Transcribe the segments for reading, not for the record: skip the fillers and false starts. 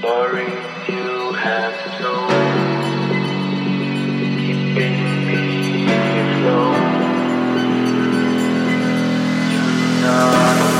story you have to tell, keeping me afloat. You're not alone.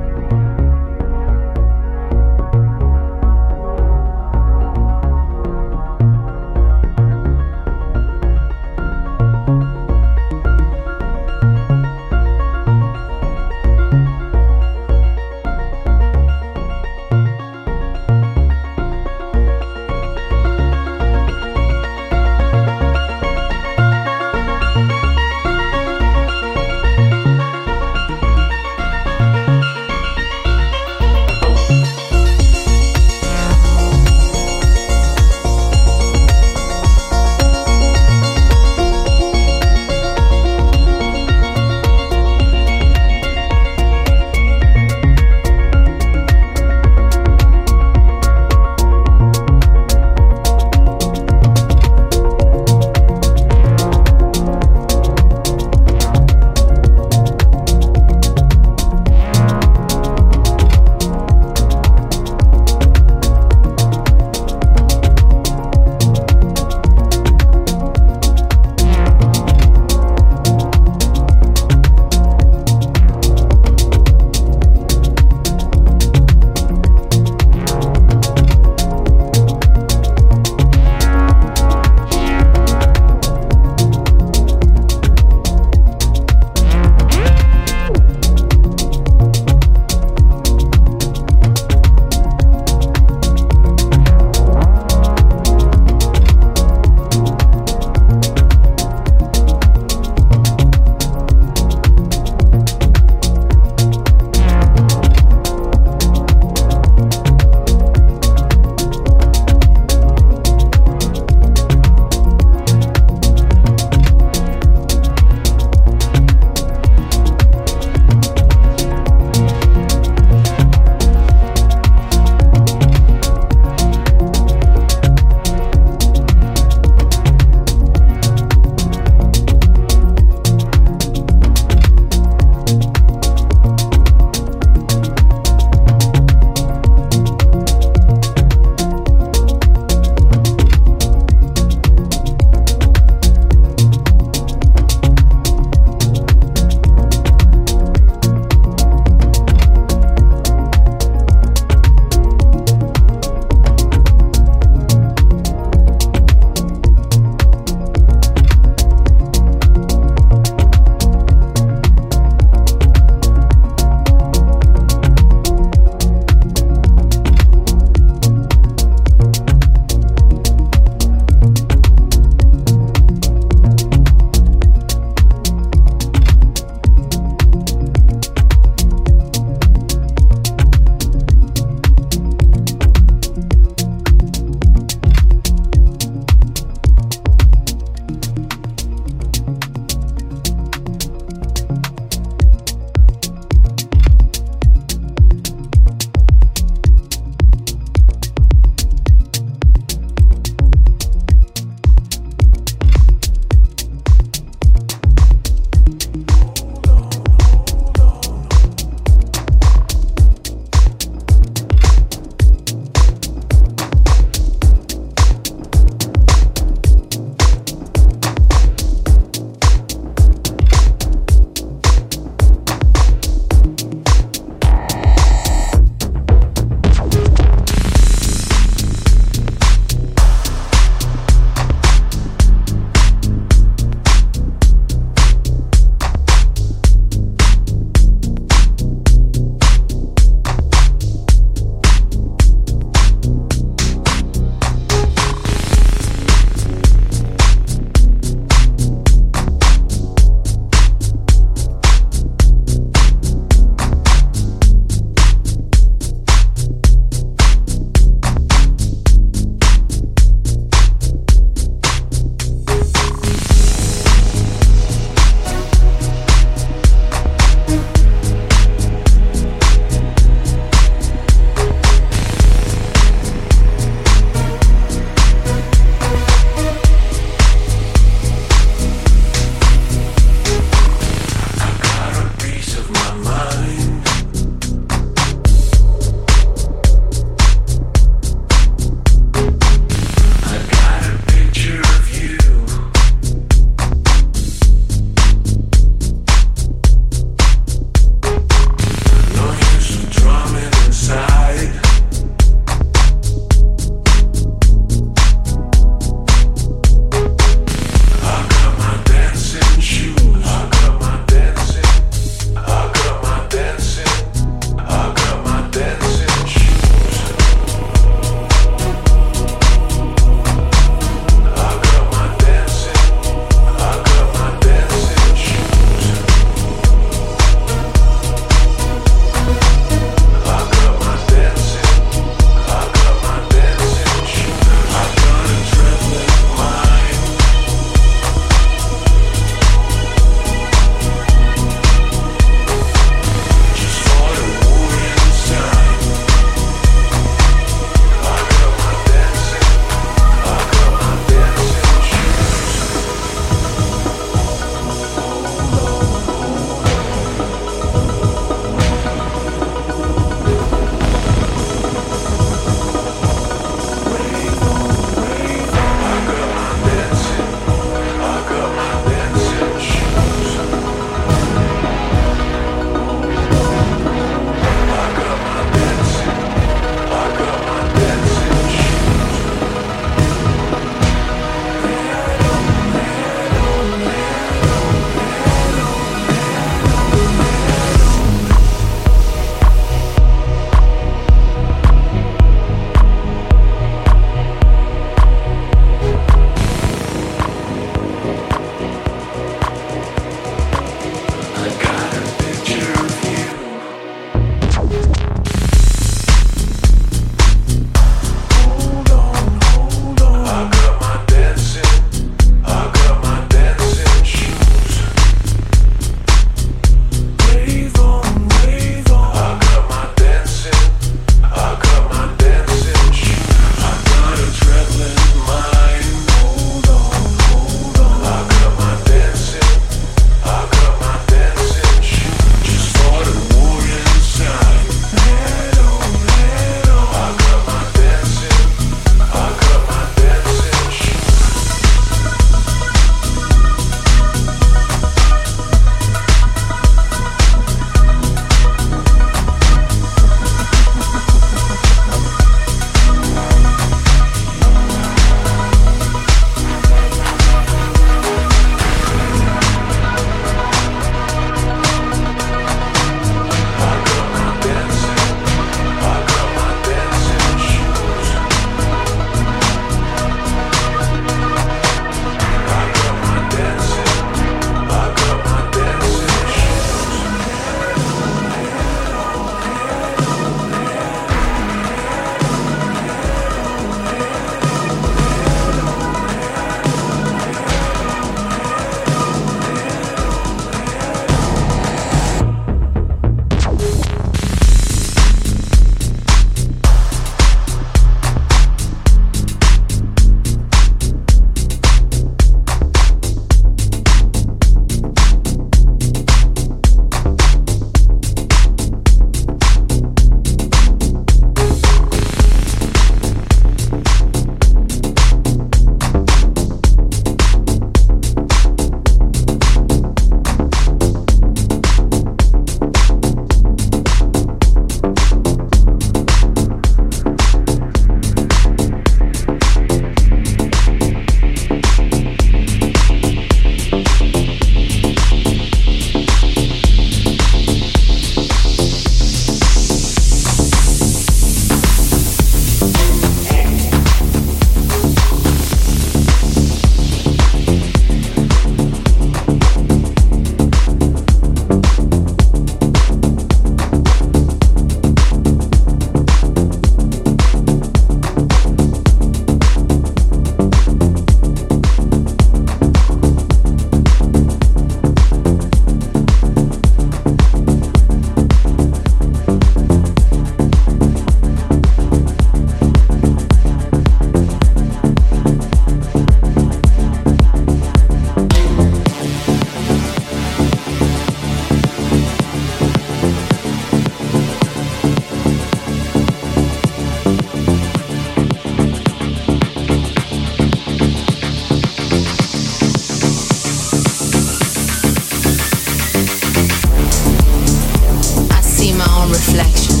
reflection,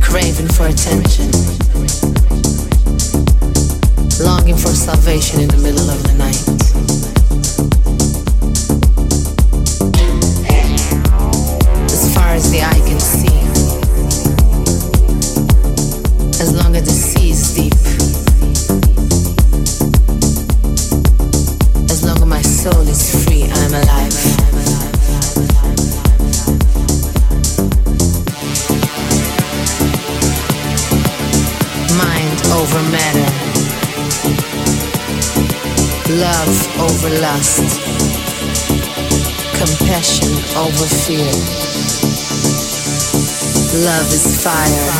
craving for attention, longing for salvation in the middle of the night. Love over lust, compassion over fear. Love is fire.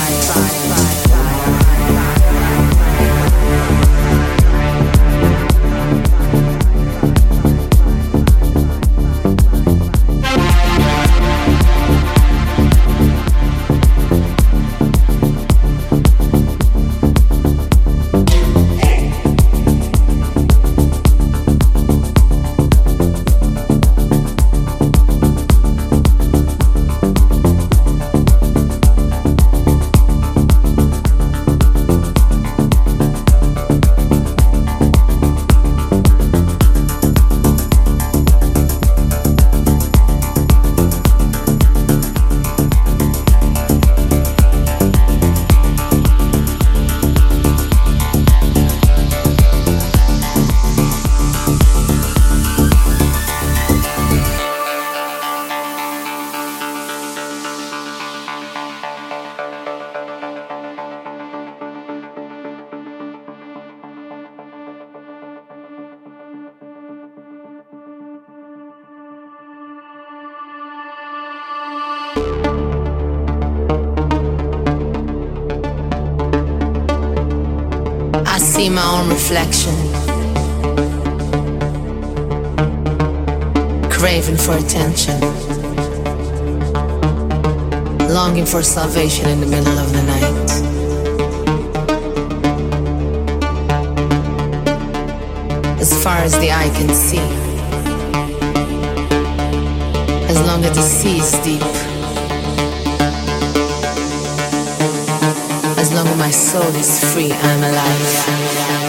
I see my own reflection, craving for attention, longing for salvation in the middle of the night. As far as the eye can see, as long as the sea is deep, as long as my soul is free, I'm alive.